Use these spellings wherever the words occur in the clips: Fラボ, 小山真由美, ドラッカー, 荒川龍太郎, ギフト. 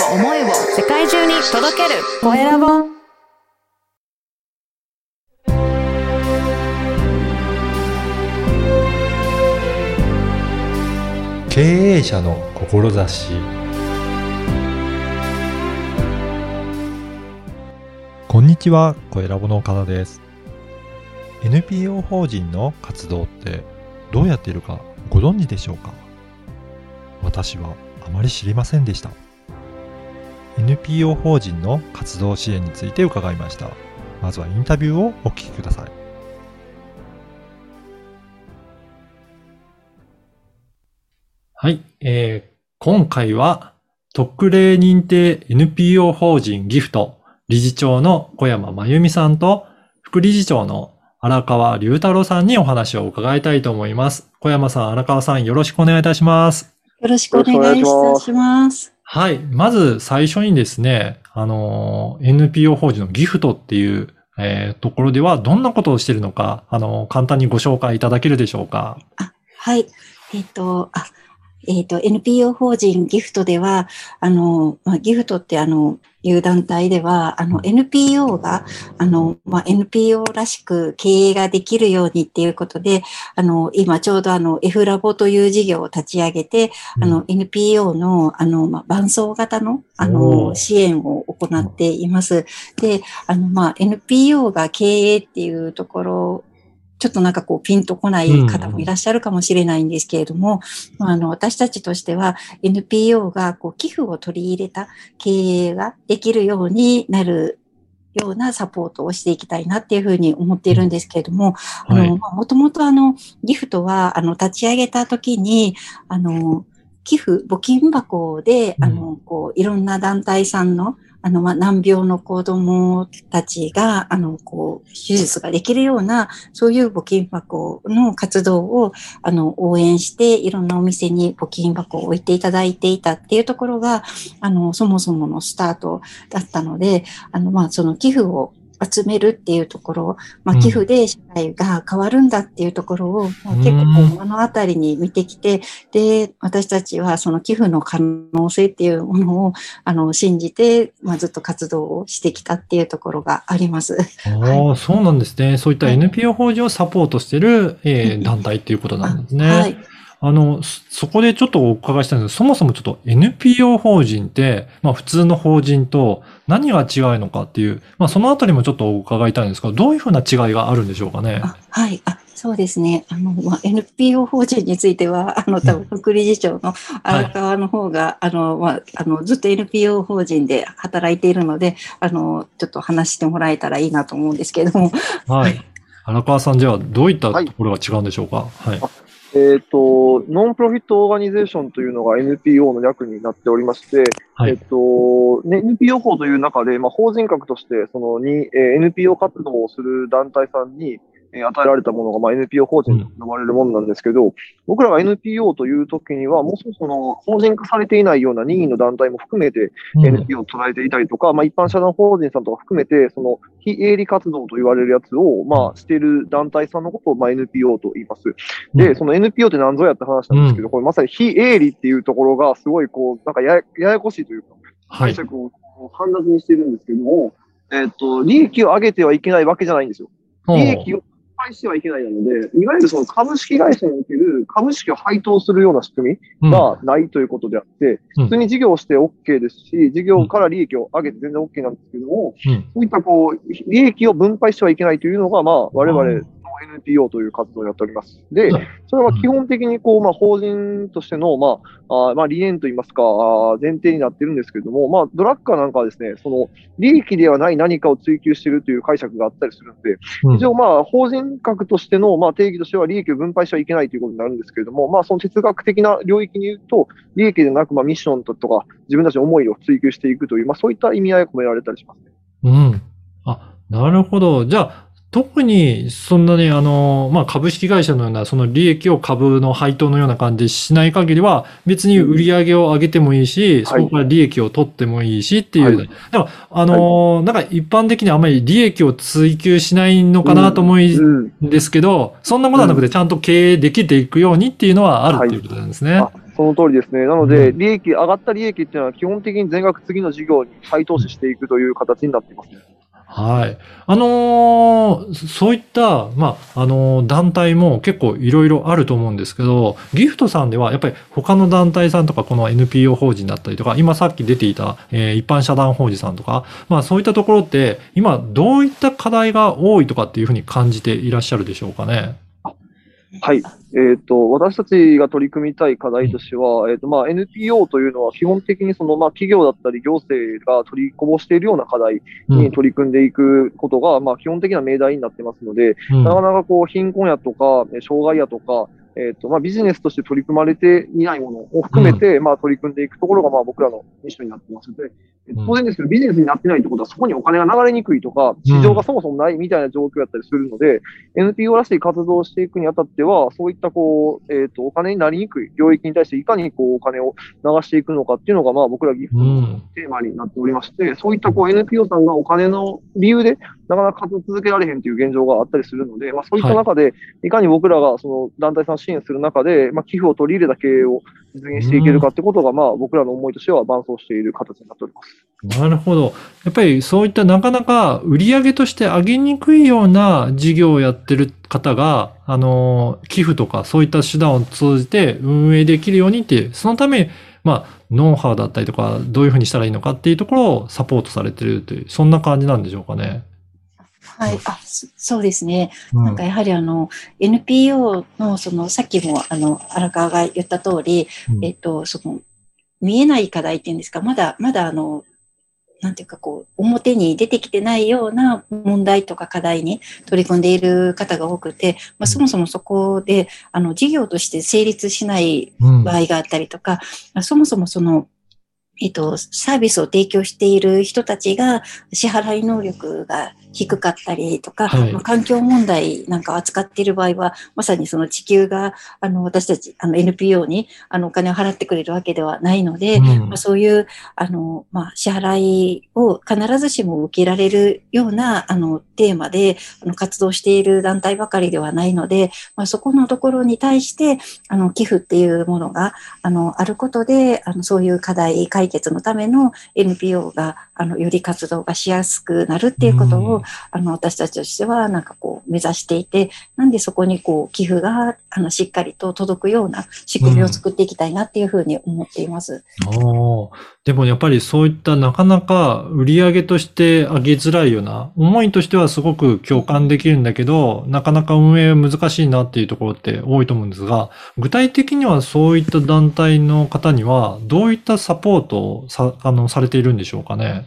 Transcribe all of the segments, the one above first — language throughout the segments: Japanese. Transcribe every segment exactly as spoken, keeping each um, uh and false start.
を思いを世界中に届けるコエラボ。経営者の志。こんにちは、コエラボの岡田です。 エヌピーオー 法人の活動ってどうやっているかご存知でしょうか？私はあまり知りませんでした。 エヌピーオー 法人の活動支援について伺いました。まずはインタビューをお聞きください。はい、えー、今回は特例認定 エヌピーオー 法人ギフト理事長の小山真由美さんと副理事長の荒川龍太郎さんにお話を伺いたいと思います。小山さん、荒川さん、よろしくお願いいたします。よろしくお願いいたします。はい。まず最初にですね、あの、エヌピーオー 法人のギフトっていう、えー、ところではどんなことをしているのか、あの、簡単にご紹介いただけるでしょうか。あ、はい。えっと、あ、えっと、エヌピーオー 法人ギフトでは、あの、まあ、ギフトってあの、いう団体では、あの、エヌピーオー が、あの、まあ、エヌピーオー らしく経営ができるようにっていうことで、あの、今ちょうどあの、F ラボという事業を立ち上げて、あの、エヌピーオー の、あの、まあ、伴走型の、あの、支援を行っています。で、あの、まあ、エヌピーオー が経営っていうところ、ちょっとなんかこうピンとこない方もいらっしゃるかもしれないんですけれども、うんうん、あの、私たちとしては エヌピーオー がこう寄付を取り入れた経営ができるようになるようなサポートをしていきたいなっていうふうに思っているんですけれども、はい、あの、もともとあの、ギフトはあの、立ち上げた時に、あの、寄付、募金箱で、あの、こう、いろんな団体さんの、あの、ま、難病の子供たちが、あの、こう、手術ができるような、そういう募金箱の活動を、あの、応援して、いろんなお店に募金箱を置いていただいていたっていうところが、あの、そもそものスタートだったので、あの、ま、その寄付を集めるっていうところ、まあ、寄付で社会が変わるんだっていうところを、うん、まあ、結構こう目の当たりに見てきて、で、私たちはその寄付の可能性っていうものを、あの、信じて、まあ、ずっと活動をしてきたっていうところがあります。ああ、はい、そうなんですね。そういった エヌピーオー 法人をサポートしている、はい、えー、団体っていうことなんですね。はい。あの、そこでちょっとお伺いしたんですけど、そもそもちょっと エヌピーオー 法人って、まあ普通の法人と何が違うのかっていう、まあそのあたりもちょっとお伺いたいんですが、どういうふうな違いがあるんでしょうかね。あ、はい。あ、そうですね。あの、まあ、エヌピーオー 法人については、あの、多分副理事長の荒川の方が、はい、あの、まあ、あの、ずっと エヌピーオー 法人で働いているので、あの、ちょっと話してもらえたらいいなと思うんですけれども。はい。荒川さん、じゃあどういったところが違うんでしょうか。はい。はい、えっと、ノンプロフィットオーガニゼーションというのが エヌピーオー の略になっておりまして、はい、えっと、ね、エヌピーオー 法という中で、まあ、法人格として、そのに、えー、エヌピーオー 活動をする団体さんに、えー、与えられたものが、まあ、エヌピーオー 法人と呼ばれるものなんですけど、うん、僕らが エヌピーオー という時には、もうそもそも法人化されていないような任意の団体も含めて、うん、エヌピーオー を捉えていたりとか、まあ、一般社団法人さんとか含めて、その、非営利活動と言われるやつを、まあ、している団体さんのことを、まあ、エヌピーオー と言います。で、その エヌピーオー って何ぞやって話なんですけど、うん、これまさに非営利っていうところが、すごいこう、なんかやや、ややこしいというか、解釈を煩雑にしてるんですけども、えっと、利益を上げてはいけないわけじゃないんですよ。利益を配してはいけないので、いわゆるその株式会社における株式を配当するような仕組みがないということであって、うん、普通に事業をして OK ですし、事業から利益を上げて全然 OK なんですけども、うん、そういったこう、利益を分配してはいけないというのが、まあ、我々の エヌピーオー という活動をやっております。で、それは基本的にこう、まあ、法人としての、まあ、あまあ、理念といいますか、前提になってるんですけども、まあ、ドラッカーなんかはですね、その、利益ではない何かを追求しているという解釈があったりするので、うん、一応まあ、法人格としての、まあ、定義としては利益を分配してはいけないということになるんですけれども、まあ、その哲学的な領域に言うと、利益でなく、まあ、ミッションとか、自分たちの思いを追求していくという、まあ、そういった意味合いが込められたりしますね。うん。あ、なるほど。じゃあ、特に、そんなに、あの、まあ、株式会社のような、その利益を株の配当のような感じでしない限りは、別に売り上げを上げてもいいし、うん、そこから利益を取ってもいいしっていう。はい、だから、あの、はい、なんか一般的にあまり利益を追求しないのかなと思うんですけど、うんうん、そんなことはなくて、ちゃんと経営できていくようにっていうのはあるっていうことなんですね。はい、うん、その通りですね。なので、利益、上がった利益っていうのは基本的に全額次の事業に再投資していくという形になっていますね。はい。あのー、そういった、まあ、あのー、団体も結構いろいろあると思うんですけど、ギフトさんではやっぱり他の団体さんとか、この エヌピーオー 法人だったりとか、今さっき出ていた、えー、一般社団法人さんとか、まあそういったところって、今どういった課題が多いとかっていうふうに感じていらっしゃるでしょうかね。はい。えっと、私たちが取り組みたい課題としては、えっと、まあ、エヌピーオー というのは基本的にその、まあ、企業だったり行政が取りこぼしているような課題に取り組んでいくことが、まあ、基本的な命題になってますので、うん、なかなかこう、貧困やとか、障害やとか、えっと、まあ、ビジネスとして取り組まれていないものを含めて、うん、まあ、取り組んでいくところが、まあ、僕らのミッションになってますので、当然ですけど、ビジネスになってないってことは、そこにお金が流れにくいとか、市場がそもそもないみたいな状況だったりするので、うん、エヌピーオー らしい活動をしていくにあたっては、そういったこう、えっと、お金になりにくい領域に対して、いかにこう、お金を流していくのかっていうのが、まあ、僕らギフトのテーマになっておりまして、うん、そういったこう、エヌピーオー さんがお金の理由で、なかなか活動続けられへんという現状があったりするので、まあ、そういった中で、いかに僕らがその団体さんを支援する中で、まあ、寄付を取り入れた経営を実現していけるかということが、まあ、僕らの思いとしては伴走している形になっております。なるほど。やっぱりそういったなかなか売り上げとして上げにくいような事業をやってる方が、あの、寄付とかそういった手段を通じて運営できるようにって、そのため、まあ、ノウハウだったりとか、どういうふうにしたらいいのかっていうところをサポートされてるという、そんな感じなんでしょうかね。はい、あ、そうですね。なんかやはりあの エヌピーオー のそのさっきもあの荒川が言った通り、うん、えっとその見えない課題っていうんですか、まだまだあのなんていうかこう表に出てきてないような問題とか課題に取り組んでいる方が多くて、まあ、そもそもそこであの事業として成立しない場合があったりとか、うん、そもそもそのえっと、サービスを提供している人たちが支払い能力が低かったりとか、はい、まあ環境問題なんかを扱っている場合は、まさにその地球が、あの、私たち、あの、エヌピーオー に、あの、お金を払ってくれるわけではないので、うん、まあそういう、あの、まあ、支払いを必ずしも受けられるような、あの、テーマで、あの、活動している団体ばかりではないので、まあ、そこのところに対して、あの、寄付っていうものが、あの、あることで、あの、そういう課題、解決解決のための エヌピーオー があのより活動がしやすくなるっていうことを、うん、あの私たちとしてはなんかこう目指していて、なんでそこにこう寄付があのしっかりと届くような仕組みを作っていきたいなっていうふうに思っています。うん、でもやっぱりそういったなかなか売り上げとして上げづらいような思いとしてはすごく共感できるんだけど、なかなか運営難しいなっていうところって多いと思うんですが、具体的にはそういった団体の方にはどういったサポートさあのされているんでしょうかね。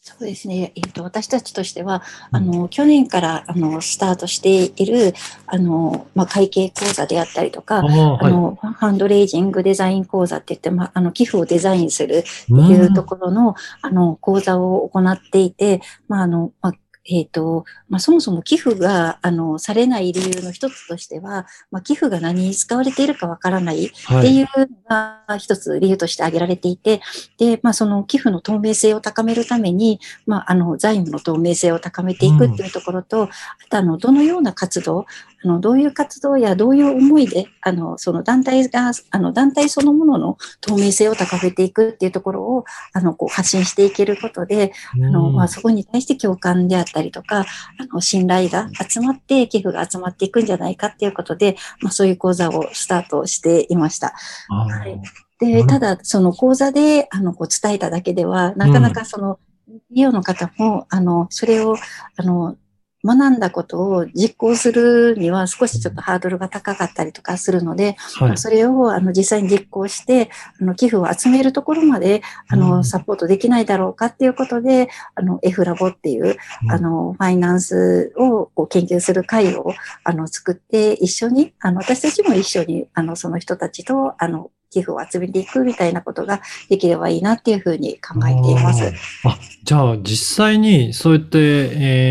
そうですね、えーと、私たちとしてはあの去年からあのスタートしているあの、まあ、会計講座であったりとかあの、はい、ファンドレイジングデザイン講座っていって、まあ、あの寄付をデザインするっていうところの、あの講座を行っていて、まああのまあえっと、まあ、そもそも寄付が、あの、されない理由の一つとしては、まあ、寄付が何に使われているかわからないっていうのが一つ理由として挙げられていて、で、まあ、その寄付の透明性を高めるために、まあ、あの、財務の透明性を高めていくっていうところと、うん、あと、あの、どのような活動、あの、どういう活動やどういう思いで、あの、その団体が、あの、団体そのものの透明性を高めていくっていうところを、あの、こう、発信していけることで、あの、まあ、そこに対して共感であったり、たりとか、あの、信頼が集まって、寄付が集まっていくんじゃないかっていうことで、まあ、そういう講座をスタートしていました。はい。で、ただ、その講座で、あの、こう伝えただけでは、なかなかその、エヌピーオーの方も、あの、それを、あの、学んだことを実行するには少しちょっとハードルが高かったりとかするので、はい、それをあの実際に実行して、あの寄付を集めるところまであのサポートできないだろうかっていうことで、あの F ラボっていうあのファイナンスをこう研究する会をあの作って一緒に、あの私たちも一緒にあのその人たちとあの寄付を集めていくみたいなことができればいいなっていうふうに考えています。あ、じゃあ実際にそうやって、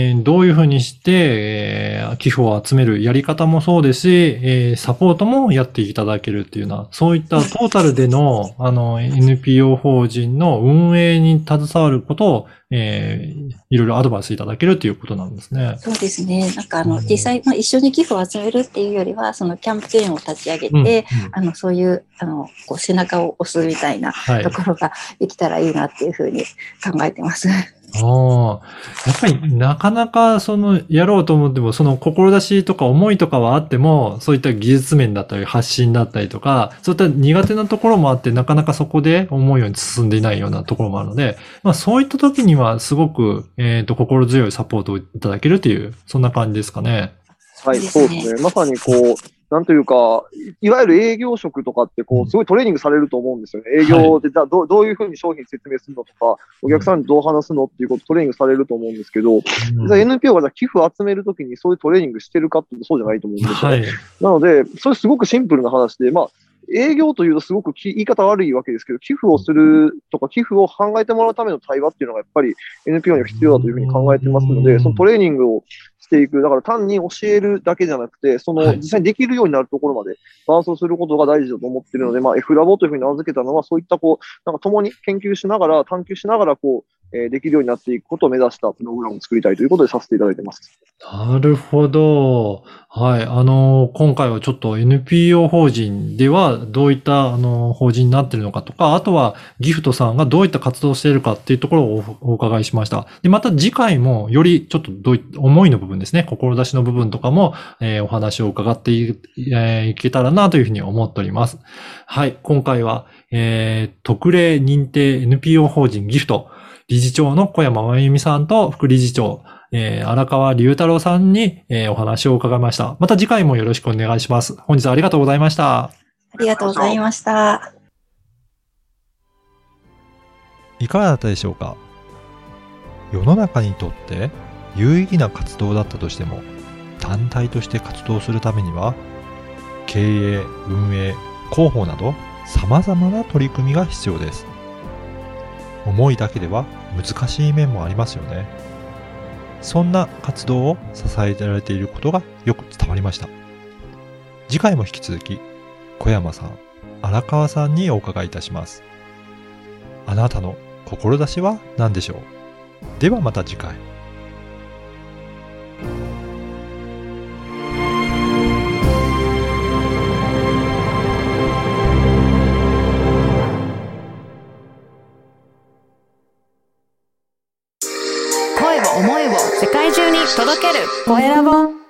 えー、どういうふうにして、えー、寄付を集めるやり方もそうですし、えー、サポートもやっていただけるっていうような、そういったトータルでの、あの、エヌピーオー 法人の運営に携わることをえー、いろいろアドバイスいただけるということなんですね。そうですね。なんかあの、うん、実際、まあ、一緒に寄付を集めるっていうよりは、そのキャンペーンを立ち上げて、うんうん、あのそういう、あのこう背中を押すみたいなところができたらいいなっていうふうに考えてます。はいああ、やっぱりなかなかそのやろうと思ってもその志とか思いとかはあってもそういった技術面だったり発信だったりとかそういった苦手なところもあってなかなかそこで思うように進んでいないようなところもあるので、まあそういった時にはすごくえっと心強いサポートをいただけるというそんな感じですかね。はい、そうですね。まさにこう。なんというか、いわゆる営業職とかってこう、すごいトレーニングされると思うんですよね。営業でど、はい、どういうふうに商品説明するのとか、お客さんにどう話すのっていうことトレーニングされると思うんですけど、うん、エヌピーオー が寄付を集めるときにそういうトレーニングしてるかってそうじゃないと思うんですよね。はい、なので、それすごくシンプルな話で、まあ、営業というとすごく言い方悪いわけですけど、寄付をするとか寄付を考えてもらうための対話っていうのがやっぱり エヌピーオー には必要だというふうに考えてますので、そのトレーニングをしていく。だから単に教えるだけじゃなくて、その実際にできるようになるところまで伴走することが大事だと思っているので、まあ F ラボというふうに名付けたのは、そういったこう、なんか共に研究しながら、探求しながら、こう、できるようになっていくことを目指したプログラムを作りたいということでさせていただいています。なるほど。はい。あの、今回はちょっと エヌピーオー 法人ではどういったあの法人になっているのかとか、あとはギフトさんがどういった活動をしているかっていうところをお伺いしました。で、また次回もよりちょっとどういった思いの部分ですね、志の部分とかも、えー、お話を伺ってい、えー、いけたらなというふうに思っております。はい。今回は、えー、特例認定 エヌピーオー 法人ギフト。理事長の小山真由美さんと副理事長、えー、荒川龍太郎さんに、えー、お話を伺いました。また次回もよろしくお願いします。本日はありがとうございました。ありがとうございました。いかがだったでしょうか。世の中にとって有意義な活動だったとしても、団体として活動するためには、経営、運営、広報など様々な取り組みが必要です。思いだけでは難しい面もありますよね。そんな活動を支えられていることがよく伝わりました。次回も引き続き小山さん、荒川さんにお伺いいたします。あなたの志は何でしょう？ではまた次回。声を思いを世界中に届けるコエラボ。